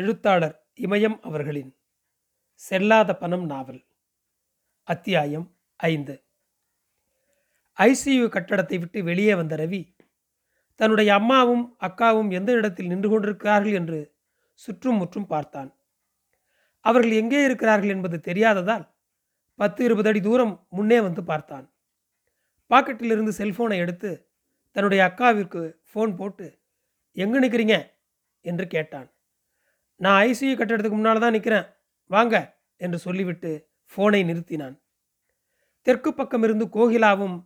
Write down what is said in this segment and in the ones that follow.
எழுத்தாளர் இமயம் அவர்களின் செல்லாத பணம் நாவல். அத்தியாயம் 5. ஐசியு கட்டடத்தை விட்டு வெளியே வந்த ரவி தன்னுடைய அம்மாவும் அக்காவும் எந்த இடத்தில் நின்று கொண்டிருக்கிறார்கள் என்று சுற்றும் முற்றும் பார்த்தான். அவர்கள் எங்கே இருக்கிறார்கள் என்பது தெரியாததால் 10-20 அடி தூரம் முன்னே வந்து பார்த்தான். பாக்கெட்டிலிருந்து செல்போனை எடுத்து தன்னுடைய அக்காவிற்கு ஃபோன் போட்டு எங்கே நிற்கிறீங்க என்று கேட்டான். நான் ஐசியு கட்டடத்துக்கு முன்னால் தான் நிற்கிறேன், வாங்க என்று சொல்லிவிட்டு ஃபோனை நிறுத்தினான். தெற்கு பக்கமிருந்து கோகிலாவும்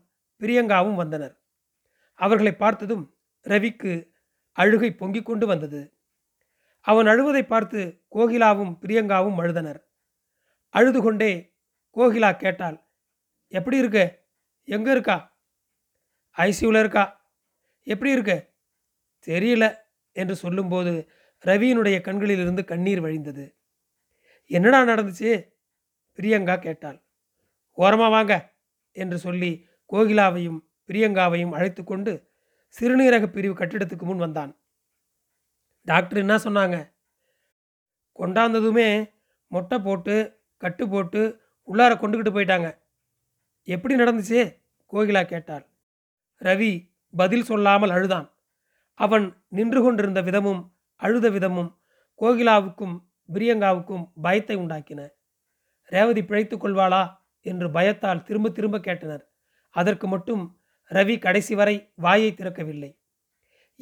பிரியங்காவும் வந்தனர். அவர்களை பார்த்ததும் ரவிக்கு அழுகை பொங்கிக் கொண்டு வந்தது. அவன் அழுவதை பார்த்து கோகிலாவும் பிரியங்காவும் அழுதனர். அழுது கொண்டே கோகிலா கேட்டாள், எப்படி இருக்கு? எங்கே இருக்கா? ஐசியூவில் இருக்கா? எப்படி இருக்கு? தெரியல என்று சொல்லும்போது ரவியினுடைய கண்களிலிருந்து கண்ணீர் வழிந்தது. என்னடா நடந்துச்சு? பிரியங்கா கேட்டாள். ஓரமாக வாங்க என்று சொல்லி கோகிலாவையும் பிரியங்காவையும் அழைத்து கொண்டு சிறுநீரக பிரிவு கட்டிடத்துக்கு முன் வந்தான். டாக்டர் என்ன சொன்னாங்க? கொண்டாந்ததுமே மொட்டை போட்டு கட்டு போட்டு உள்ளார கொண்டுக்கிட்டு போயிட்டாங்க. எப்படி நடந்துச்சு? கோகிலா கேட்டாள். ரவி பதில் சொல்லாமல் அழுதான். அவன் நின்று கொண்டிருந்த விதமும் அழுத விதமும் கோகிலாவுக்கும் பிரியங்காவுக்கும் பயத்தை உண்டாக்கின. ரேவதி பிழைத்து கொள்வாளா என்று பயத்தால் திரும்ப திரும்ப கேட்டனர். அதற்கு மட்டும் ரவி கடைசி வரை வாயை திறக்கவில்லை.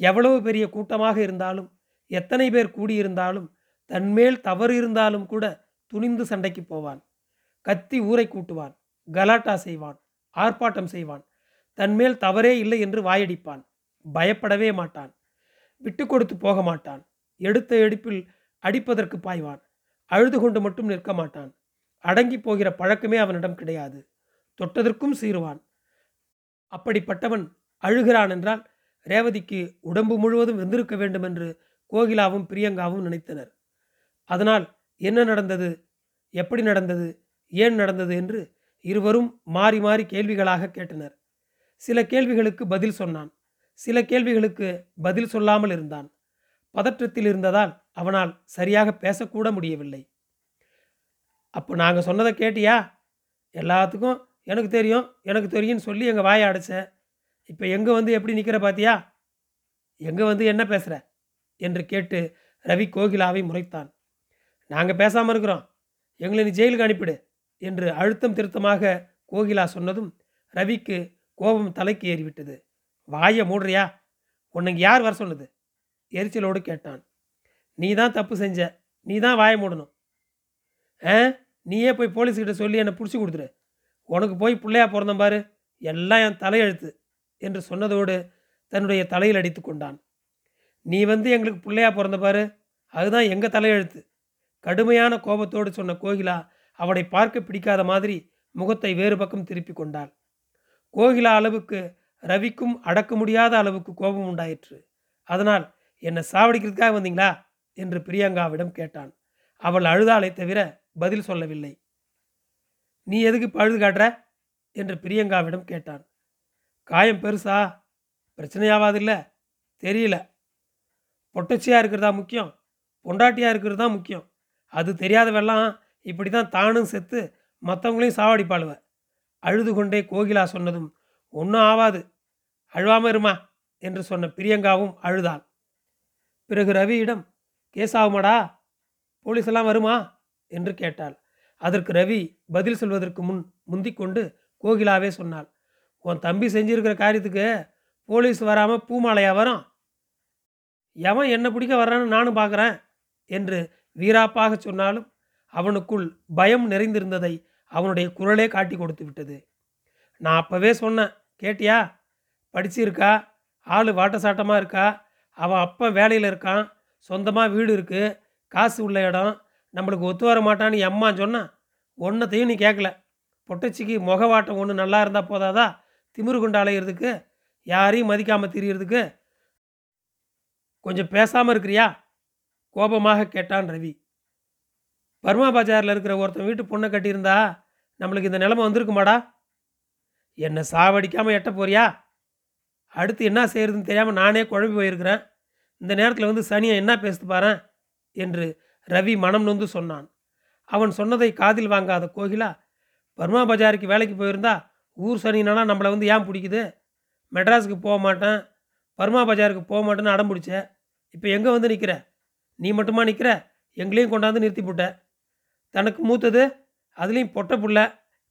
எவ்வளவு பெரிய கூட்டமாக இருந்தாலும், எத்தனை பேர் கூடியிருந்தாலும், தன்மேல் தவறு இருந்தாலும் கூட துணிந்து சண்டைக்கு போவான். கத்தி ஊரை கூட்டுவான், கலாட்டா செய்வான், ஆர்ப்பாட்டம் செய்வான். தன்மேல் தவறே இல்லை என்று வாயடிப்பான். பயப்படவே மாட்டான், விட்டு கொடுத்து போக மாட்டான். எடுத்த எடுப்பில் அடிப்பதற்கு பாய்வான். அழுது கொண்டு மட்டும் நிற்க மாட்டான். அடங்கி போகிற பழக்கமே அவனிடம் கிடையாது. தொட்டதற்கும் சீறுவான். அப்படிப்பட்டவன் அழுகிறான் என்றால் ரேவதிக்கு உடம்பு முழுவதும் வெந்திருக்க வேண்டும் என்று கோகிலாவும் பிரியங்காவும் நினைத்தனர். அதனால் என்ன நடந்தது, எப்படி நடந்தது, ஏன் நடந்தது என்று இருவரும் மாறி மாறி கேள்விகளாக கேட்டனர். சில கேள்விகளுக்கு பதில் சொன்னான், சில கேள்விகளுக்கு பதில் சொல்லாமல் இருந்தான். பதற்றத்தில் இருந்ததால் அவனால் சரியாக பேசக்கூட முடியவில்லை. அப்போ நாங்கள் சொன்னதை கேட்டியா? எல்லாத்துக்கும் எனக்கு தெரியும் எனக்கு தெரியும்னு சொல்லி எங்கள் வாயை அடைச்சேன். இப்போ எங்கே வந்து எப்படி நிற்கிற பார்த்தியா? எங்கே வந்து என்ன பேசுகிற என்று கேட்டு ரவி கோகிலாவை முறைத்தான். நாங்கள் பேசாமல் இருக்கிறோம், எங்களை நீ ஜெயிலுக்கு அனுப்பிடு என்று அழுத்தம் திருத்தமாக கோகிலா சொன்னதும் ரவிக்கு கோபம் தலைக்கு ஏறிவிட்டது. வாயை மூடுறியா? உனக்கு யார் வர சொன்னது? எரிச்சலோடு கேட்டான். நீ தான் தப்பு செஞ்ச, நீ தான் வாயை மூடணும். நீயே போய் போலீஸ்கிட்ட சொல்லி என்னை பிடிச்சி கொடுத்துரு. உனக்கு போய் பிள்ளையா பிறந்தம் பாரு, எல்லாம் என் தலையெழுத்து என்று சொன்னதோடு தன்னுடைய தலையில் அடித்து கொண்டான். நீ வந்து எங்களுக்கு பிள்ளையா பிறந்த பாரு, அதுதான் எங்கள் தலையெழுத்து. கடுமையான கோபத்தோடு சொன்ன கோகிலா அவனை பார்க்க பிடிக்காத மாதிரி முகத்தை வேறு பக்கம் திருப்பி கொண்டாள். கோகிலா அளவுக்கு ரவிக்கும் அடக்க முடியாத அளவுக்கு கோபம் உண்டாயிற்று. அதனால் என்னை சாவடிக்கிறதுக்காக வந்தீங்களா என்று பிரியங்காவிடம் கேட்டான். அவள் அழுதாளை தவிர பதில் சொல்லவில்லை. நீ எதுக்கு இப்போ அழுது காட்டுற என்று பிரியங்காவிடம் கேட்டான். காயம் பெருசா? பிரச்சனையாவாதில்ல? தெரியல. பொட்டச்சியாக இருக்கிறதா முக்கியம், பொண்டாட்டியாக இருக்கிறது தான் முக்கியம். அது தெரியாதவெல்லாம் இப்படி தான் தானும் செத்து மற்றவங்களையும் சாவடிப்பாளுவ. அழுது கொண்டே கோகிலா சொன்னதும் ஒன்றும் ஆவாது, அழுவாமல் இருமா என்று சொன்ன பிரியங்காவும் அழுதாள். பிறகு ரவியிடம் கேஸ் ஆகுமாடா, போலீஸெல்லாம் வருமா என்று கேட்டாள். அதற்கு ரவி பதில் சொல்வதற்கு முந்திக்கொண்டு கோகிலாவே சொன்னாள். உன் தம்பி செஞ்சிருக்கிற காரியத்துக்கு போலீஸ் வராமல் பூமாலையா வரும்? எவன் என்னை பிடிக்க வர்றான்னு நானும் பார்க்குறேன் என்று வீராப்பாக சொன்னாலும் அவனுக்குள் பயம் நிறைந்திருந்ததை அவனுடைய குரலே காட்டி கொடுத்து விட்டது. நான் அப்போவே சொன்னேன், கேட்டியா? படிச்சிருக்கா, ஆள் வாட்டசாட்டமாக இருக்கா, அவன் அப்பா வேலையில் இருக்கான், சொந்தமாக வீடு இருக்குது, காசு உள்ள இடம், நம்மளுக்கு ஒத்து வர மாட்டான்னு அம்மான்னு சொன்னான். ஒன்றத்தையும் நீ கேட்கல. பொட்டச்சிக்கு முகவாட்டம் ஒன்று நல்லா இருந்தால் போதாதா திமிரு கொண்டு அலையிறதுக்கு, யாரையும் மதிக்காமல் திரியறதுக்கு? கொஞ்சம் பேசாமல் இருக்கிறியா? கோபமாக கேட்டான் ரவி. பர்மா பஜாரில் இருக்கிற ஒருத்தன் வீட்டு பொண்ணை கட்டியிருந்தா நம்மளுக்கு இந்த நிலைமை வந்திருக்குமாடா? என்னை சாவடிக்காமல் எட்ட போறியா? அடுத்து என்ன செய்கிறதுன்னு தெரியாமல் நானே குழம்பி போயிருக்கிறேன். இந்த நேரத்தில் வந்து சனியை என்ன பேசுது பாரு என்று ரவி மனம் நொந்து சொன்னான். அவன் சொன்னதை காதில் வாங்காத கோகிலா, பர்மா பஜாருக்கு வேலைக்கு போயிருந்தா ஊர் சனினா நம்மளை வந்து ஏன் பிடிக்குது? மெட்ராஸுக்கு போக மாட்டேன், பர்மா பஜாருக்கு போக மாட்டேன்னு அடம் பிடிச்ச. இப்போ எங்கே வந்து நிற்கிற? நீ மட்டுமா நிற்கிற? எங்களையும் கொண்டாந்து நிறுத்தி போட்ட. தனக்கு மூத்தது, அதுலேயும் பொட்டை பிள்ளை,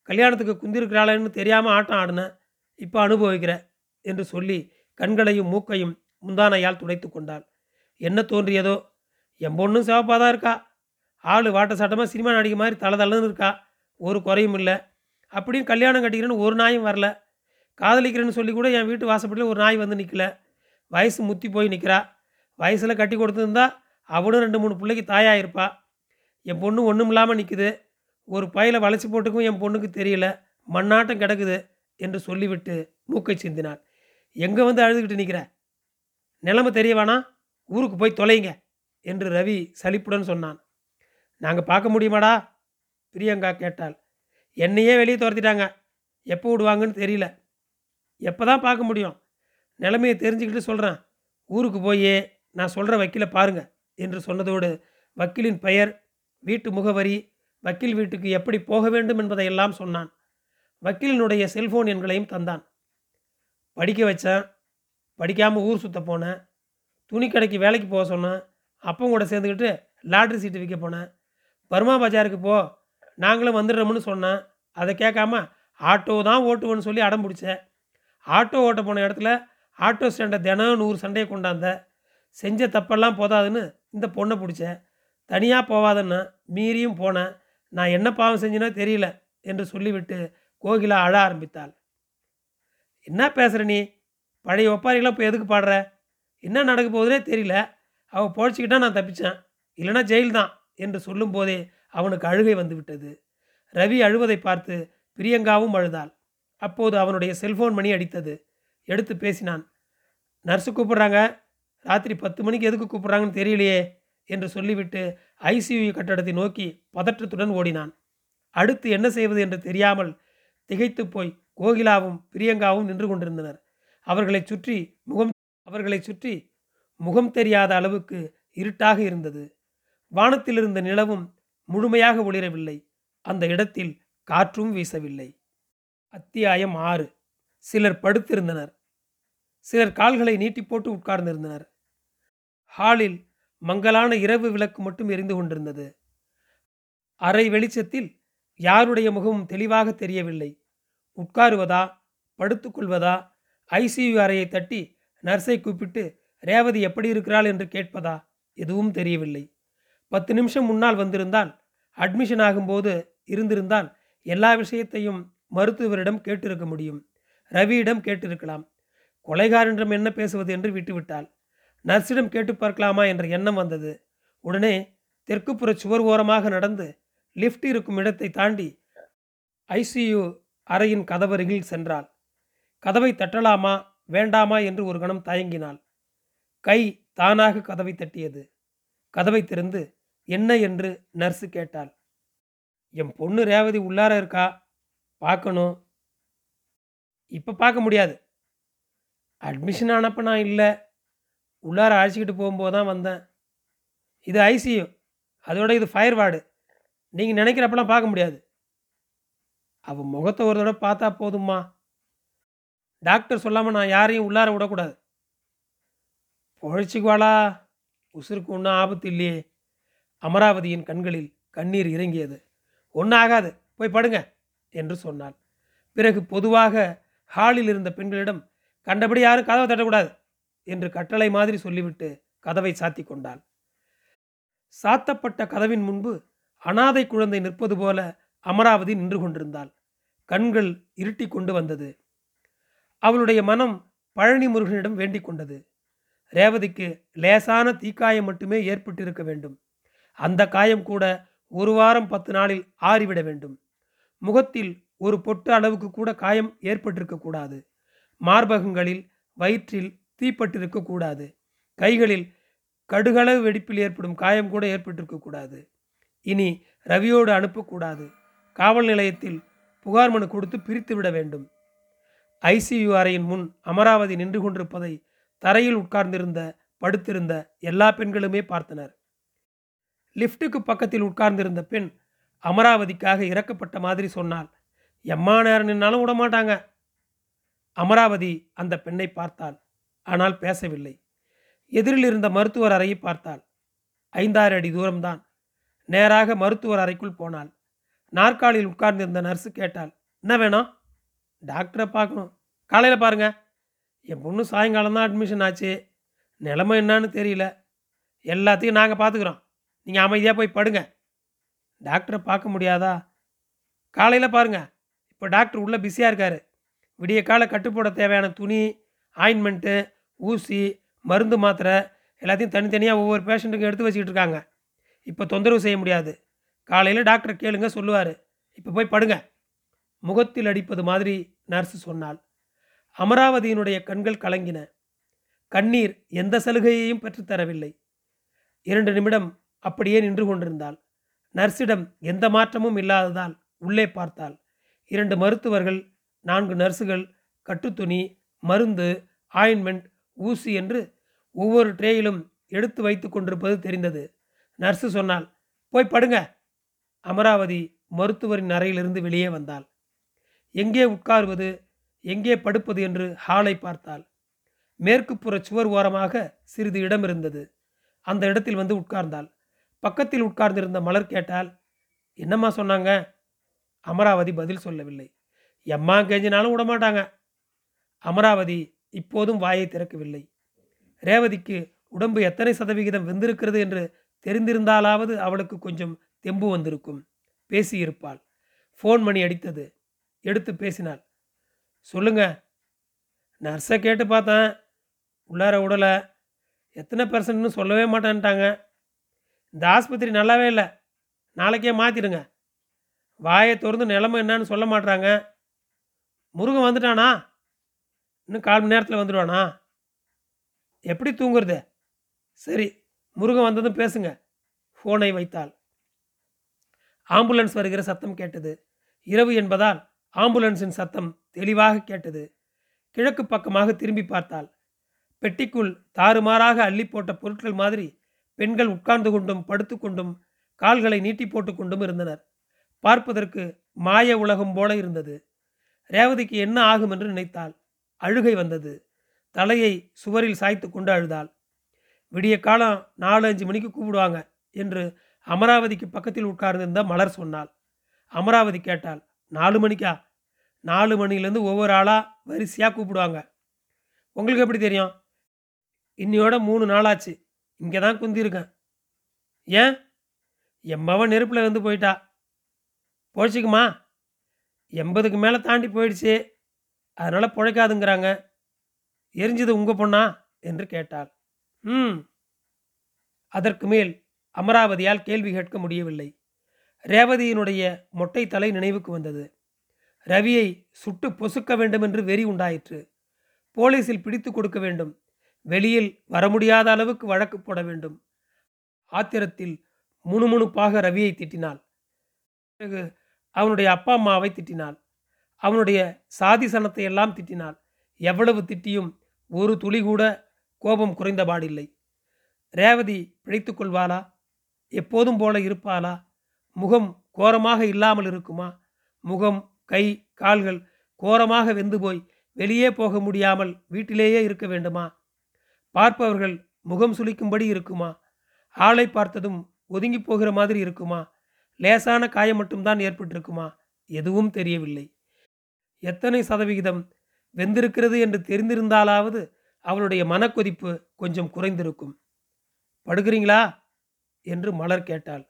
கல்யாணத்துக்கு குந்திருக்கிறாளேன்னு தெரியாமல் ஆட்டம் ஆடினேன், இப்போ அனுபவிக்கிற என்று சொல்லி கண்களையும் மூக்கையும் முந்தானையால் துடைத்து கொண்டாள். என்ன தோன்றியதோ, என் பொண்ணும் சிவப்பாக தான் இருக்கா, ஆள் வாட்ட சாட்டமாக சினிமா நடிகை மாதிரி தளதளன்னு இருக்கா, ஒரு குறையும் இல்லை. அப்படியும் கல்யாணம் கட்டிக்கிறேன்னு ஒரு நாயும் வரல, காதலிக்கிறேன்னு சொல்லி கூட என் வீட்டு வாசப்படியில் ஒரு நாய் வந்து நிற்கல. வயசு முத்தி போய் நிற்கிறா, வயசில் கட்டி கொடுத்துருந்தா அவனும் 2-3 பிள்ளைக்கு தாயாக இருப்பா. என் பொண்ணு ஒன்றும் இல்லாமல் நிற்குது, ஒரு பையில வளைச்சி போட்டுக்கும் என் பொண்ணுக்கு தெரியல, மண்ணாட்டம் கிடக்குது என்று சொல்லிவிட்டு மூக்கை சிந்தினாள். எங்கே வந்து அழுதுகிட்டு நிற்கிற? நிலைமை தெரியவானா? ஊருக்கு போய் தொலைங்க என்று ரவி சலிப்புடன் சொன்னான். நாங்கள் பார்க்க முடியுமாடா? பிரியங்கா கேட்டாள். என்னையே வெளியே துரத்திட்டாங்க, எப்போ விடுவாங்கன்னு தெரியல. எப்போ தான் பார்க்க முடியும்? நிலைமையை தெரிஞ்சுக்கிட்டு சொல்கிறேன், ஊருக்கு போய் நான் சொல்கிற வக்கீலை பாருங்கள் என்று சொன்னதோடு வக்கீலின் பெயர், வீட்டு முகவரி, வக்கீல் வீட்டுக்கு எப்படி போக வேண்டும் என்பதையெல்லாம் சொன்னான். வக்கீலினுடைய செல்போன் எண்களையும் தந்தான். படிக்க வச்சேன், படிக்காமல் ஊர் சுற்ற போனேன், துணி கடைக்கு வேலைக்கு போக சொன்னேன், அப்பவும் கூட சேர்ந்துக்கிட்டு லாட்ரி சீட்டு விற்க போனேன், பர்மா பஜாருக்கு போ நாங்களும் வந்துடுறோம்னு சொன்னேன், அதை கேட்காம ஆட்டோ தான் ஓட்டுவோன்னு சொல்லி அடம் பிடிச்சேன். ஆட்டோ ஓட்ட போன இடத்துல ஆட்டோ ஸ்டாண்டை தினம் 100 சண்டையை கொண்டாந்த. செஞ்ச தப்பெல்லாம் போதாதுன்னு இந்த பொண்ணை பிடிச்சேன், தனியாக போவாதன்னு மீறியும் போனேன், நான் என்ன பாவம் செஞ்சினோ தெரியல என்று சொல்லிவிட்டு கோகிலா அழ ஆரம்பித்தாள். என்ன பேசுகிற நீ? பழைய ஒப்பாரிகளாக இப்போ எதுக்கு பாடுற? என்ன நடக்க போகுதுனே தெரியல, அவள் பொழைச்சிக்கிட்டா நான் தப்பிச்சேன், இல்லைனா ஜெயில் தான் என்று சொல்லும் போதே அவனுக்கு அழுகை வந்துவிட்டது. ரவி அழுவதை பார்த்து பிரியங்காவும் அழுதாள். அப்போது அவனுடைய செல்போன் மணி அடித்தது. எடுத்து பேசினான். நர்ஸு கூப்பிட்றாங்க, ராத்திரி 10 மணிக்கு எதுக்கு கூப்பிட்றாங்கன்னு தெரியலையே என்று சொல்லிவிட்டு ஐசியூ கட்டடத்தை நோக்கி பதற்றத்துடன் ஓடினான். அடுத்து என்ன செய்வது என்று தெரியாமல் திகைத்து போய் கோகிலாவும் பிரியங்காவும் நின்று கொண்டிருந்தனர். அவர்களை சுற்றி முகம் தெரியாத அளவுக்கு இருட்டாக இருந்தது. வானத்திலிருந்த நிலவும் முழுமையாக ஒளிரவில்லை, அந்த இடத்தில் காற்றும் வீசவில்லை. அத்தியாயம் 6. சிலர் படுத்திருந்தனர், சிலர் கால்களை நீட்டி போட்டு உட்கார்ந்திருந்தனர். ஹாலில் மங்கலான இரவு விளக்கு மட்டும் எரிந்து கொண்டிருந்தது. அரை வெளிச்சத்தில் யாருடைய முகமும் தெளிவாக தெரியவில்லை. உட்காருவதா, படுத்துக்கொள்வதா, ஐசியு அறையை தட்டி நர்ஸை கூப்பிட்டு ரேவதி எப்படி இருக்கிறாள் என்று கேட்பதா, எதுவும் தெரியவில்லை. 10 நிமிஷம் முன்னால் வந்திருந்தால், அட்மிஷன் ஆகும்போது இருந்திருந்தால் எல்லா விஷயத்தையும் மருத்துவரிடம் கேட்டிருக்க முடியும், ரவியிடம் கேட்டிருக்கலாம். கொலைகாரனிடம் என்ன பேசுவது என்று விட்டுவிட்டாள். நர்ஸிடம் கேட்டு பார்க்கலாமா என்ற எண்ணம் வந்தது. உடனே தெற்குப்புற சுவர் ஓரமாக நடந்து லிஃப்ட் இருக்கும் இடத்தை தாண்டி ஐசியு அறையின் கதவருகில் சென்றாள். கதவை தட்டலாமா வேண்டாமா என்று ஒரு கணம் தயங்கினாள். கை தானாக கதவை தட்டியது. கதவை திறந்து என்ன என்று நர்ஸு கேட்டாள். என் பொண்ணு ரேவதி உள்ளார இருக்கா, பார்க்கணும். இப்போ பார்க்க முடியாது, அட்மிஷன் ஆனப்போ நான் இல்லை, உள்ளார அழைச்சிக்கிட்டு போகும்போது தான் வந்தேன். இது ஐசியு, அதோட இது ஃபயர் வார்டு, நீங்கள் நினைக்கிறப்பெல்லாம் பார்க்க முடியாது. அவள் முகத்தை ஒரு தடவை பார்த்தா போதும்மா, டாக்டர் சொல்லாமல் நான் யாரையும் உள்ளார விடக்கூடாது. பொழைச்சிக்குவாளா? உசுருக்கு ஒன்றும் ஆபத்து இல்லையே. அமராவதியின் கண்களில் கண்ணீர் இறங்கியது. ஒன்றும் ஆகாது, போய் படுங்க என்று சொன்னாள். பிறகு பொதுவாக ஹாலில் இருந்த பெண்களிடம் கண்டபடி யாரும் கதவை தட்டக்கூடாது என்று கட்டளை மாதிரி சொல்லிவிட்டு கதவை சாத்தி கொண்டாள். சாத்தப்பட்ட கதவின் முன்பு அனாதை குழந்தை நிற்பது போல அமராவதி நின்று கொண்டிருந்தாள். கண்கள் இருட்டி கொண்டு வந்தது. அவளுடைய மனம் பழனி முருகனிடம் வேண்டிக் கொண்டது. ரேவதிக்கு லேசான தீக்காயம் மட்டுமே ஏற்பட்டிருக்க வேண்டும். அந்த காயம் கூட 1 வாரம் 10 நாளில் ஆறிவிட வேண்டும். முகத்தில் ஒரு பொட்டு அளவுக்கு கூட காயம் ஏற்பட்டிருக்க கூடாது. மார்பகங்களில், வயிற்றில் தீப்பட்டிருக்கக்கூடாது. கைகளில் கடுகளவு வெடிப்பில் ஏற்படும் காயம் கூட ஏற்பட்டிருக்கக்கூடாது. இனி ரவியோடு அனுப்பக்கூடாது. காவல் நிலையத்தில் புகார் மனு கொடுத்து பிரித்து விட வேண்டும். ஐசியு அறையின் முன் அமராவதி நின்று கொண்டிருப்பதை தரையில் உட்கார்ந்திருந்த, படுத்திருந்த எல்லா பெண்களுமே பார்த்தனர். லிஃப்ட்டுக்கு பக்கத்தில் உட்கார்ந்திருந்த பெண் அமராவதிக்காக இறக்கப்பட்ட மாதிரி சொன்னாள். எம்மா நேரம் நின்னாலும் விடமாட்டாங்க. அமராவதி அந்த பெண்ணை பார்த்தாள், ஆனால் பேசவில்லை. எதிரில் இருந்த மருத்துவர் அறையை பார்த்தாள். 5-6 அடி தூரம்தான். நேராக மருத்துவர் அறைக்குள் போனாள். நாற்காலியில் உட்கார்ந்திருந்த நர்ஸு கேட்டாள், என்ன வேணும்? டாக்டரை பார்க்கணும். காலையில் பாருங்க. என் பொண்ணு சாயங்காலம் தான் அட்மிஷன் ஆச்சு. நிலைமை என்னான்னு தெரியல. எல்லாத்தையும் நாங்கள் பார்த்துக்குறோம். நீங்கள் அமைதியாக போய் படுங்க. டாக்டரை பார்க்க முடியாதா? காலையில் பாருங்க. இப்போ டாக்டர் உள்ளே பிஸியாக இருக்கார். விடிய கால கட்டுப்போட தேவையான துணி, ஆயின்மெண்ட்டு, ஊசி, மருந்து, மாத்திரை எல்லாத்தையும் தனித்தனியாக ஒவ்வொரு பேஷண்ட்டுக்கும் எடுத்து வச்சுக்கிட்டு இருக்காங்க. இப்போ தொந்தரவு செய்ய முடியாது. காலையில் டாக்டரை கேளுங்க, சொல்லுவார். இப்போ போய் படுங்க. முகத்தில் அடிப்பது மாதிரி நர்ஸு சொன்னாள். அமராவதியினுடைய கண்கள் கலங்கின. கண்ணீர் எந்த சலுகையையும் பெற்றுத்தரவில்லை. 2 நிமிடம் அப்படியே நின்று கொண்டிருந்தாள். நர்ஸிடம் எந்த மாற்றமும் இல்லாததால் உள்ளே பார்த்தாள். 2 மருத்துவர்கள், 4 நர்ஸுகள் கட்டுத்துணி, மருந்து, ஆயின்மெண்ட், ஊசி என்று ஒவ்வொரு ட்ரேயிலும் எடுத்து வைத்து கொண்டிருப்பது தெரிந்தது. நர்ஸு சொன்னால், போய் படுங்க. அமராவதி மருத்துவரின் அறையிலிருந்து வெளியே வந்தாள். எங்கே உட்காருவது, எங்கே படுப்பது என்று ஹாலை பார்த்தாள். மேற்குப்புற சுவர் ஓரமாக சிறிது இடம் இருந்தது. அந்த இடத்தில் வந்து உட்கார்ந்தாள். பக்கத்தில் உட்கார்ந்திருந்த மலர் கேட்டால், என்னம்மா சொன்னாங்க? அமராவதி பதில் சொல்லவில்லை. எம்மா கெஞ்சினாலும் விடமாட்டாங்க. அமராவதி இப்போதும் வாயை திறக்கவில்லை. ரேவதிக்கு உடம்பு எத்தனை சதவிகிதம் வெந்திருக்கிறது என்று தெரிந்திருந்தாலாவது அவளுக்கு கொஞ்சம் தெம்பு வந்திருக்கும். பேசியிருப்பாள். ஃபோன் மணி அடித்தது. எடுத்து பேசினாள். சொல்லுங்க. நர்ஸை கேட்டு பார்த்தேன். உள்ளார உடலை எத்தனை பெர்சன்ட்னு சொல்லவே மாட்டேன்ட்டாங்க. இந்த ஆஸ்பத்திரி நல்லாவே இல்லை. நாளைக்கே மாற்றிடுங்க. வாயை திறந்து நிலைமை என்னான்னு சொல்ல மாட்டுறாங்க. முருகன் வந்துட்டானா? இன்னும் 1/4 மணி நேரத்தில் வந்துடுவானா? எப்படி தூங்குறது? சரி, முருகன் வந்ததும் பேசுங்க. ஃபோனை வைத்தாள். ஆம்புலன்ஸ் வருகிற சத்தம் கேட்டது. இரவு என்பதால் ஆம்புலன்ஸின் சத்தம் தெளிவாக கேட்டது. கிழக்கு பக்கமாக திரும்பி பார்த்தாள். பெட்டிக்குள் தாறுமாறாக அள்ளி போட்ட பொருட்கள் மாதிரி பெண்கள் உட்கார்ந்து கொண்டும் படுத்துக்கொண்டும் கால்களை நீட்டி போட்டுக்கொண்டும் இருந்தனர். பார்ப்பதற்கு மாய உலகம் போல இருந்தது. ரேவதிக்கு என்ன ஆகும் என்று நினைத்தாள். அழுகை வந்தது. தலையை சுவரில் சாய்த்து கொண்டு அழுதாள். விடிய காலம் 4-5 மணிக்கு கூப்பிடுவாங்க என்று அமராவதிக்கு பக்கத்தில் உட்கார்ந்திருந்த மலர் சொன்னாள். அமராவதி கேட்டாள், 4 மணிக்கா? 4 மணிலேருந்து ஒவ்வொரு ஆளாக வரிசையாக கூப்பிடுவாங்க. உங்களுக்கு எப்படி தெரியும்? இன்னையோட 3 நாளாச்சு இங்கே தான் குந்திருக்கேன். ஏன்? என் மவன் நெருப்பில் வந்து போயிட்டா. பொழைச்சிக்குமா? 80க்கு மேலே தாண்டி போயிடுச்சு. அதனால் பொழைக்காதுங்கிறாங்க. எரிஞ்சது உங்கள் பொண்ணா என்று கேட்டாள். அதற்கு மேல் அமராவதியால் கேள்வி கேட்க முடியவில்லை. ரேவதியினுடைய மொட்டை தலை நினைவுக்கு வந்தது. ரவியை சுட்டு பொசுக்க வேண்டும் என்று வெறி உண்டாயிற்று. போலீஸில் பிடித்து கொடுக்க வேண்டும். வெளியில் வர முடியாத அளவுக்கு வழக்கு போட வேண்டும். ஆத்திரத்தில் முணுமுணுப்பாக ரவியை திட்டினாள். பிறகு அவனுடைய அப்பா அம்மாவை திட்டினாள். அவனுடைய சாதி சனத்தை எல்லாம் திட்டினாள். எவ்வளவு திட்டியும் ஒரு துளி கூட கோபம் குறைந்தபாடில்லை. ரேவதி பிழைத்து கொள்வாளா? எப்போதும் போல இருப்பாளா? முகம் கோரமாக இல்லாமல் இருக்குமா? முகம், கை, கால்கள் கோரமாக வெந்து போய் வெளியே போக முடியாமல் வீட்டிலேயே இருக்க வேண்டுமா? பார்ப்பவர்கள் முகம் சுளிக்கும்படி இருக்குமா? ஆளை பார்த்ததும் ஒதுங்கி போகிற மாதிரி இருக்குமா? லேசான காயம் மட்டும்தான் ஏற்பட்டிருக்குமா? எதுவும் தெரியவில்லை. எத்தனை சதவிகிதம் வெந்திருக்கிறது என்று தெரிந்திருந்தாலாவது அவளுடைய மனக்கொதிப்பு கொஞ்சம் குறைந்திருக்கும். படுக்கிறீங்களா என்று மலர் கேட்டாள்.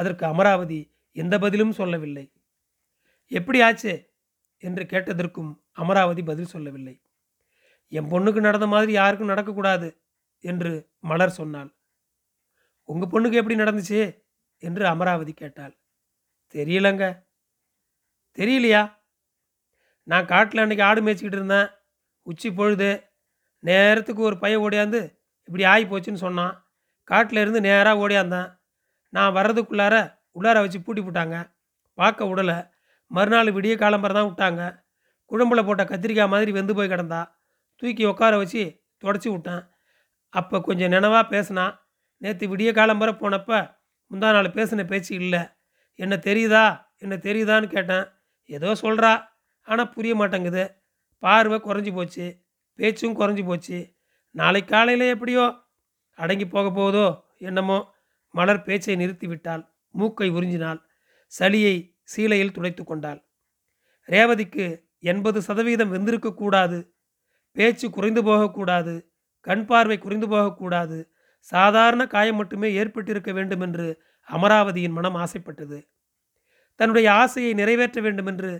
அதற்கு அமராவதி எந்த பதிலும் சொல்லவில்லை. எப்படி ஆச்சு என்று கேட்டதற்கும் அமராவதி பதில் சொல்லவில்லை. என் பொண்ணுக்கு நடந்த மாதிரி யாருக்கும் நடக்கக்கூடாது என்று மலர் சொன்னாள். உங்கள் பொண்ணுக்கு எப்படி நடந்துச்சு என்று அமராவதி கேட்டாள். தெரியலங்க. தெரியலையா? நான் காட்டில் அன்றைக்கி ஆடு மேய்ச்சிக்கிட்டு இருந்தேன். உச்சி பொழுது நேரத்துக்கு ஒரு பையன் ஓடியாந்து இப்படி ஆகி போச்சுன்னு சொன்னான். காட்டில் இருந்து நேராக ஓடியாந்தேன். நான் வர்றதுக்குள்ளார உள்ளார வச்சு பூட்டி போட்டாங்க. பார்க்க விடலை. மறுநாள் விடிய காலம்பரை தான் விட்டாங்க. குழம்புல போட்ட கத்திரிக்காய் மாதிரி வெந்து போய் கிடந்தா. தூக்கி உட்கார வச்சு தொடச்சி விட்டேன். அப்போ கொஞ்சம் நினைவாக பேசினா. நேற்று விடிய காலம்பரை போனப்போ முந்தா நாள் பேசின பேச்சு இல்லை. என்ன தெரியுதான்னு கேட்டேன். ஏதோ சொல்கிறா, ஆனால் புரிய மாட்டேங்குது. பார்வை குறைஞ்சி போச்சு, பேச்சும் குறைஞ்சி போச்சு. நாளைக்கு காலையில் எப்படியோ அடங்கி போக போகுதோ என்னமோ. மலர் பேச்சை நிறுத்தி விட்டாள். மூக்கை உறிஞ்சினாள். சளியை சீலையில் துடைத்து கொண்டாள். ரேவதிக்கு 80% வெந்திருக்கக்கூடாது, பேச்சு குறைந்து போகக்கூடாது, கண் பார்வை குறைந்து போகக்கூடாது, சாதாரண காயம் மட்டுமே ஏற்பட்டிருக்க வேண்டும் என்று அமராவதியின் மனம் ஆசைப்பட்டது. தன்னுடைய ஆசையை நிறைவேற்ற வேண்டும் என்று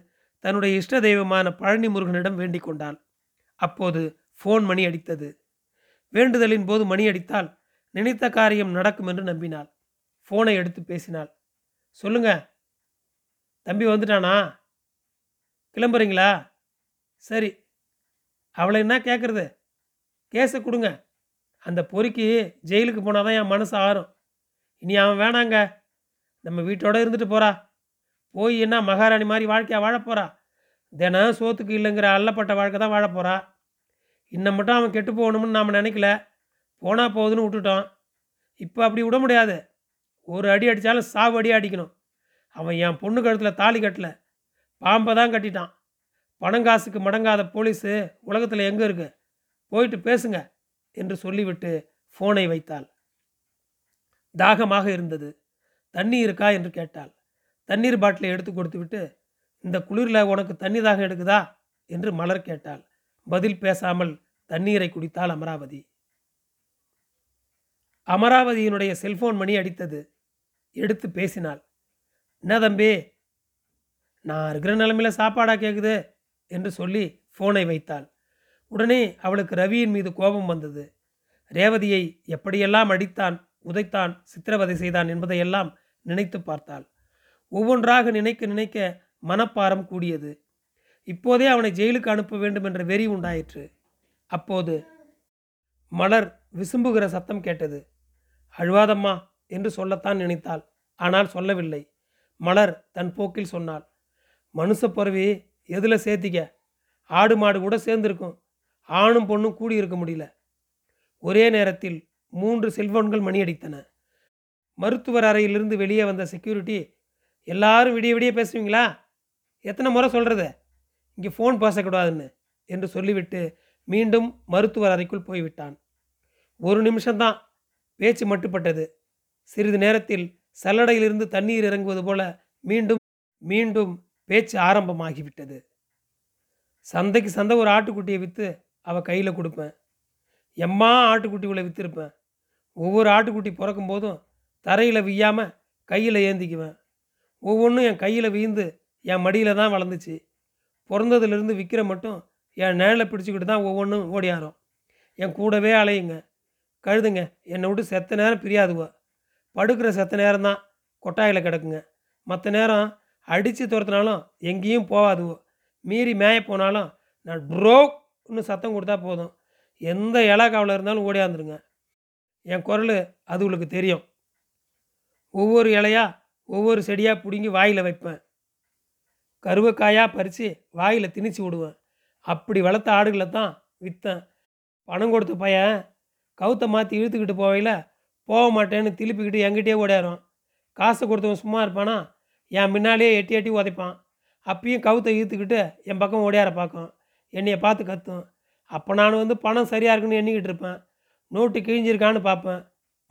தன்னுடைய இஷ்ட தெய்வமான பழனி முருகனிடம் வேண்டிக் கொண்டாள். அப்போது ஃபோன் மணி அடித்தது. வேண்டுதலின் போது மணி அடித்தால் நினைத்த காரியம் நடக்கும் என்று நம்பினாள். ஃபோனை எடுத்து பேசினாள். சொல்லுங்க. தம்பி வந்துட்டானா? கிளம்புறீங்களா? சரி. அவளை என்ன கேட்குறது? கேஸை கொடுங்க. அந்த பொறுக்கி ஜெயிலுக்கு போனால் தான் என் மனசு ஆறும். இனி அவன் வேணாங்க, நம்ம வீட்டோடு இருந்துட்டு போகிறா. போய் என்ன மகாராணி மாதிரி வாழ்க்கையாக வாழப்போகிறா? தினம் சோத்துக்கு இல்லைங்கிற அல்லப்பட்ட வாழ்க்கை தான் வாழப்போகிறா. இன்னும் மட்டும் அவன் கெட்டு போகணும்னு நாம் நினைக்கல, போனால் போகுதுன்னு விட்டுட்டோம். இப்போ அப்படி விட முடியாது. ஒரு அடி அடித்தாலும் சாவு அடியாக அடிக்கணும். அவன் என் பொண்ணு கழுத்தில் தாலி கட்டலை, பாம்பை தான் கட்டிட்டான். பணங்காசுக்கு மடங்காத போலீஸு உலகத்தில் எங்கே இருக்குது? போயிட்டு பேசுங்க என்று சொல்லிவிட்டு ஃபோனை வைத்தாள். தாகமாக இருந்தது. தண்ணி இருக்கா என்று கேட்டாள். தண்ணீர் பாட்டிலை எடுத்து கொடுத்து விட்டு, இந்த குளிரில் உனக்கு தண்ணி தாகம் எடுக்குதா என்று மலர் கேட்டாள். பதில் பேசாமல் தண்ணீரை குடித்தாள் அமராவதி. அமராவதியினுடைய செல்போன் மணி அடித்தது. எடுத்து பேசினாள். என்ன தம்பி, நான் இருக்கிற நிலைமையில சாப்பாடாக கேட்குது என்று சொல்லி ஃபோனை வைத்தாள். உடனே அவளுக்கு ரவியின் மீது கோபம் வந்தது. ரேவதியை எப்படியெல்லாம் அடித்தான், உதைத்தான், சித்திரவதை செய்தான் என்பதையெல்லாம் நினைத்து பார்த்தாள். ஒவ்வொன்றாக நினைக்க நினைக்க மனப்பாரம் கூடியது. இப்போதே அவனை ஜெயிலுக்கு அனுப்ப வேண்டும் என்ற வெறி உண்டாயிற்று. அப்போது மலர் விசும்புகிற சத்தம் கேட்டது. அழுவாதம்மா என்று சொல்லத்தான் நினைத்தாள், ஆனால் சொல்லவில்லை. மலர் தன் போக்கில் சொன்னாள். மனுஷ பிறவி எதில் சேர்த்திக்க? ஆடு மாடு கூட சேர்ந்துருக்கும், ஆணும் பொண்ணும் கூடியிருக்க முடியல. ஒரே நேரத்தில் 3 செல்போன்கள் மணியடித்தன. மருத்துவர் அறையிலிருந்து வெளியே வந்த செக்யூரிட்டி, எல்லாரும் விடிய விடிய பேசுவீங்களா? எத்தனை முறை சொல்கிறது இங்கே ஃபோன் பேசக்கூடாதுன்னு என்று சொல்லிவிட்டு மீண்டும் மருத்துவர் அறைக்குள் போய்விட்டான். ஒரு நிமிஷம்தான் பேச்சு மட்டுப்பட்டது. சிறிது நேரத்தில் சல்லடையிலிருந்து தண்ணீர் இறங்குவது போல மீண்டும் மீண்டும் பேச்சு ஆரம்பமாகிவிட்டது. சந்தைக்கு சந்தை ஒரு ஆட்டுக்குட்டியை விற்று அவள் கையில் கொடுப்பேன், எம்மா ஆட்டுக்குட்டிகளை விற்றுருப்பேன். ஒவ்வொரு ஆட்டுக்குட்டி பிறக்கும் போதும் தரையில் வியாமல் கையில் ஏந்திக்குவேன். ஒவ்வொன்றும் என் கையில் வீழ்ந்து என் மடியில் தான் வளர்ந்துச்சு. பிறந்ததுலேருந்து விற்கிற மட்டும் என் நேரில் பிடிச்சிக்கிட்டு தான் ஒவ்வொன்றும் ஓடியாரும். என் கூடவே அலையுங்க, கழுதுங்க. என்னை விட்டு செத்த நேரம் பிரியாதுவா. படுக்கிற செத்த நேரம் தான் கொட்டாயில் கிடக்குங்க. மற்ற நேரம் அடித்து துரத்துனாலும் எங்கேயும் போகாதுவோ. மீறி மேய போனாலும் நான் ட்ரோக்னு சத்தம் கொடுத்தா போதும், எந்த இலக்காவில் இருந்தாலும் ஓடியாந்துருங்க. என் குரல் அதுகளுக்கு தெரியும். ஒவ்வொரு இலையாக ஒவ்வொரு செடியாக பிடுங்கி வாயில் வைப்பேன். கருவக்காயாக பறித்து வாயில் திணிச்சு விடுவேன். அப்படி வளர்த்த ஆடுகளை தான் விற்றேன். பணம் கொடுத்த பையன் கவுத்தை மாற்றி இழுத்துக்கிட்டு போவையில் போக மாட்டேன்னு திருப்பிக்கிட்டு எங்கிட்டே ஓடியாரும். காசை கொடுத்தவன் சும்மா இருப்பானா? என் முன்னாலேயே எட்டி உதைப்பான். அப்பயும் கவுத்தை இழுத்துக்கிட்டு என் பக்கம் ஓடியார பார்க்கும். என்னையை பார்த்து கத்தும். அப்போ நான் பணம் சரியாக இருக்குன்னு எண்ணிக்கிட்டு இருப்பேன். நோட்டு கிழிஞ்சிருக்கான்னு பார்ப்பேன்.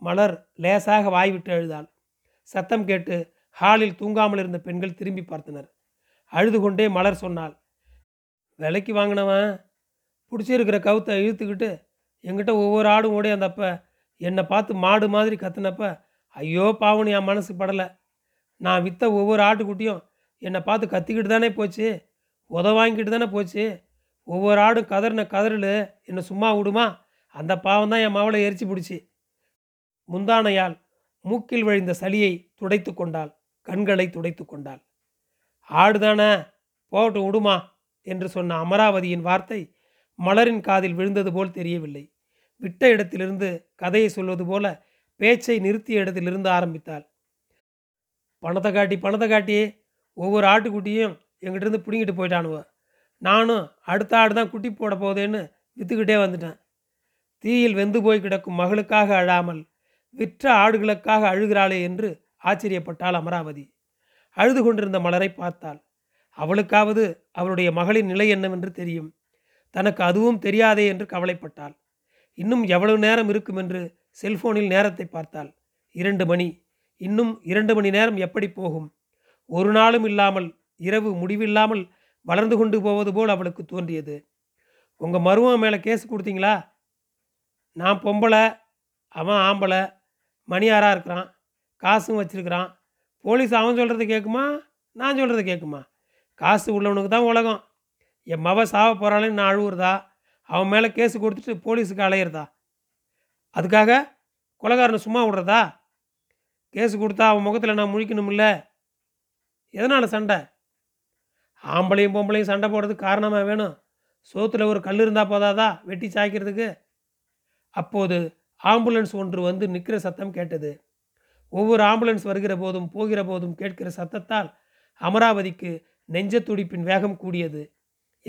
மலர் லேசாக வாய்விட்டு அழுதாள். சத்தம் கேட்டு ஹாலில் தூங்காமல் இருந்த பெண்கள் திரும்பி பார்த்தனர். அழுது கொண்டே மலர் சொன்னாள், விலைக்கு வாங்கினவன் பிடிச்சிருக்கிற கவுத்தை இழுத்துக்கிட்டு என்கிட்ட ஒவ்வொரு ஆடும் ஓடியாந்தப்ப என்னை பார்த்து மாடு மாதிரி கத்துனப்ப ஐயோ பாவனு என் மனசு படலை. நான் விற்ற ஒவ்வொரு ஆட்டுக்குட்டியும் என்னை பார்த்து கத்திக்கிட்டு தானே போச்சு, உத வாங்கிக்கிட்டு தானே போச்சு. ஒவ்வொரு ஆடும் கதறின கதறில் என்னை சும்மா விடுமா? அந்த பாவம் தான் என் மாவளை எரிச்சு பிடிச்சி. முந்தானையால் மூக்கில் வழிந்த சளியை துடைத்து கொண்டாள். கண்களை துடைத்து கொண்டாள். ஆடுதானே போகட்டும் விடுமா என்று சொன்ன அமராவதியின் வார்த்தை மலரின் காதில் விழுந்தது போல் தெரியவில்லை. விட்ட இடத்திலிருந்து கதையை சொல்வது போல பேச்சை நிறுத்திய இடத்திலிருந்து ஆரம்பித்தாள். பணத்தை காட்டி ஒவ்வொரு ஆட்டுக்குட்டியும் எங்கிட்டேருந்து பிடிங்கிட்டு போயிட்டானுவோ. நானும் அடுத்த ஆடு தான் குட்டி போட போதேன்னு விற்றுக்கிட்டே வந்துட்டேன். தீயில் வெந்து போய் கிடக்கும் மகளுக்காக அழாமல் விற்ற ஆடுகளுக்காக அழுகிறாளே என்று ஆச்சரியப்பட்டாள் அமராவதி. அழுது கொண்டிருந்த மலரை பார்த்தாள். அவளுக்காவது அவளுடைய மகளின் நிலை என்னவென்று தெரியும், தனக்கு அதுவும் தெரியாதே என்று கவலைப்பட்டாள். இன்னும் எவ்வளவு நேரம் இருக்கும் என்று செல்போனில் நேரத்தை பார்த்தாள். 2 மணி. இன்னும் 2 மணி நேரம் எப்படி போகும்? ஒரு நாளும் இல்லாமல் இரவு முடிவில்லாமல் வளர்ந்து கொண்டு போவது போல் அவளுக்கு தோன்றியது. உங்கள் மருமகன் மேலே கேஸ் கொடுத்தீங்களா? நான் பொம்பளை, அவன் ஆம்பளை, மணியாராக இருக்கிறான், காசும் வச்சிருக்கிறான். போலீஸ் அவன் சொல்கிறது கேட்குமா, நான் சொல்கிறது கேட்குமா? காசு உள்ளவனுக்கு தான் உலகம். என் மவ சாவ போகிறாளேன்னு நான் அழுவுறதா, அவன் மேலே கேஸு கொடுத்துட்டு போலீஸுக்கு அலையிறதா, அதுக்காக கொலைகாரனை சும்மா விடுறதா? கேஸு கொடுத்தா அவன் முகத்தில் நான் முழிக்கணும்ல, எதனால் சண்டை? ஆம்பளையும் பொம்பளையும் சண்டை போடுறதுக்கு காரணமாக வேணும். சோத்தில் ஒரு கல் இருந்தால் போதாதா வெட்டி சாய்க்கிறதுக்கு? அப்போது ஆம்புலன்ஸ் ஒன்று வந்து நிற்கிற சத்தம் கேட்டது. ஒவ்வொரு ஆம்புலன்ஸ் வருகிற போதும் போகிற போதும் கேட்கிற சத்தத்தால் அமராவதிக்கு நெஞ்ச துடிப்பின் வேகம் கூடியது.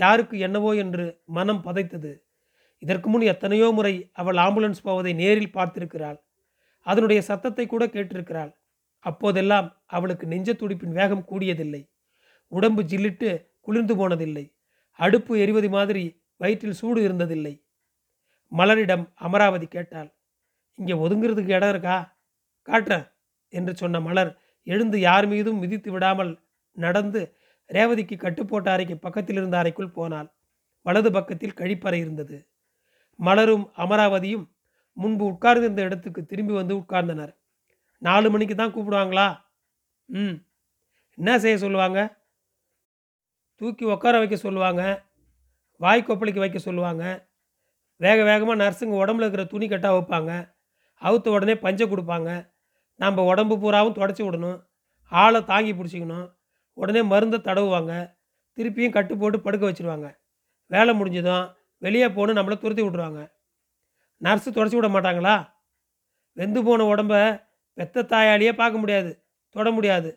யாருக்கு என்னவோ என்று மனம் பதைத்தது. இதற்கு முன் எத்தனையோ முறை அவள் ஆம்புலன்ஸ் போவதை நேரில் பார்த்திருக்கிறாள். அதனுடைய சத்தத்தை கூட கேட்டிருக்கிறாள். அப்போதெல்லாம் அவளுக்கு நெஞ்ச துடிப்பின் வேகம் கூடியதில்லை. உடம்பு ஜில்லிட்டு குளிர்ந்து போனதில்லை. அடுப்பு எரிவது மாதிரி வயிற்றில் சூடு இருந்ததில்லை. மலரிடம் அமராவதி கேட்டாள், இங்கே ஒதுங்கிறதுக்கு இடம் இருக்கா, காட்டுறேன் என்று சொன்ன மலர் எழுந்து யார் மீதும் மிதித்து விடாமல் நடந்து ரேவதிக்கு கட்டுப்போட்ட அறைக்கு பக்கத்தில் இருந்த அறைக்குள் போனாள். வலது பக்கத்தில் கழிப்பறை இருந்தது. மலரும் அமராவதியும் முன்பு உட்கார்ந்திருந்த இடத்துக்கு திரும்பி வந்து உட்கார்ந்தனர். 4 மணிக்கு தான் கூப்பிடுவாங்களா? என்ன செய்ய சொல்லுவாங்க? தூக்கி உட்கார வைக்க சொல்லுவாங்க, வாய் கொப்பளிக்க வைக்க சொல்லுவாங்க, வேக வேகமாக நர்ஸுங்க உடம்புல இருக்கிற துணி கட்டாக வைப்பாங்க, அவுத்த உடனே பஞ்சை கொடுப்பாங்க, நம்ம உடம்பு பூராவும் தொடச்சி விடணும், ஆளை தாங்கி பிடிச்சிக்கணும், உடனே மருந்தை தடவுவாங்க, திருப்பியும் கட்டு போட்டு படுக்க வச்சுருவாங்க, வேலை முடிஞ்சதும் வெளியே போகணும் நம்மளை துரத்தி விட்ருவாங்க. நர்ஸு தொடச்சி விட மாட்டாங்களா? வெந்து போன உடம்ப பெத்த தாயாளியே பார்க்க முடியாது, தொட முடியாது.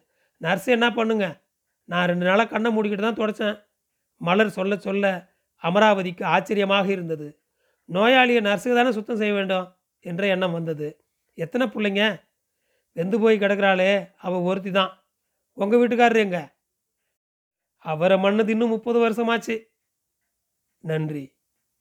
நர்ஸு என்ன பண்ணுங்க? நான் 2 நாளாக கண்ணை மூடிக்கிட்டு தான் தொடச்சேன். மலர் சொல்ல சொல்ல அமராவதிக்கு ஆச்சரியமாக இருந்தது. நோயாளியை நர்ஸுக்கு தானே சுத்தம் செய்ய வேண்டும் என்ற எண்ணம் வந்தது. எத்தனை பிள்ளைங்க வெந்து போய் கிடக்கிறாளே, அவள் ஒருத்தி தான். உங்கள் வீட்டுக்காரர் எங்க? அவரை மண்ணது இன்னும் 30 வருஷமாச்சு. நன்றி.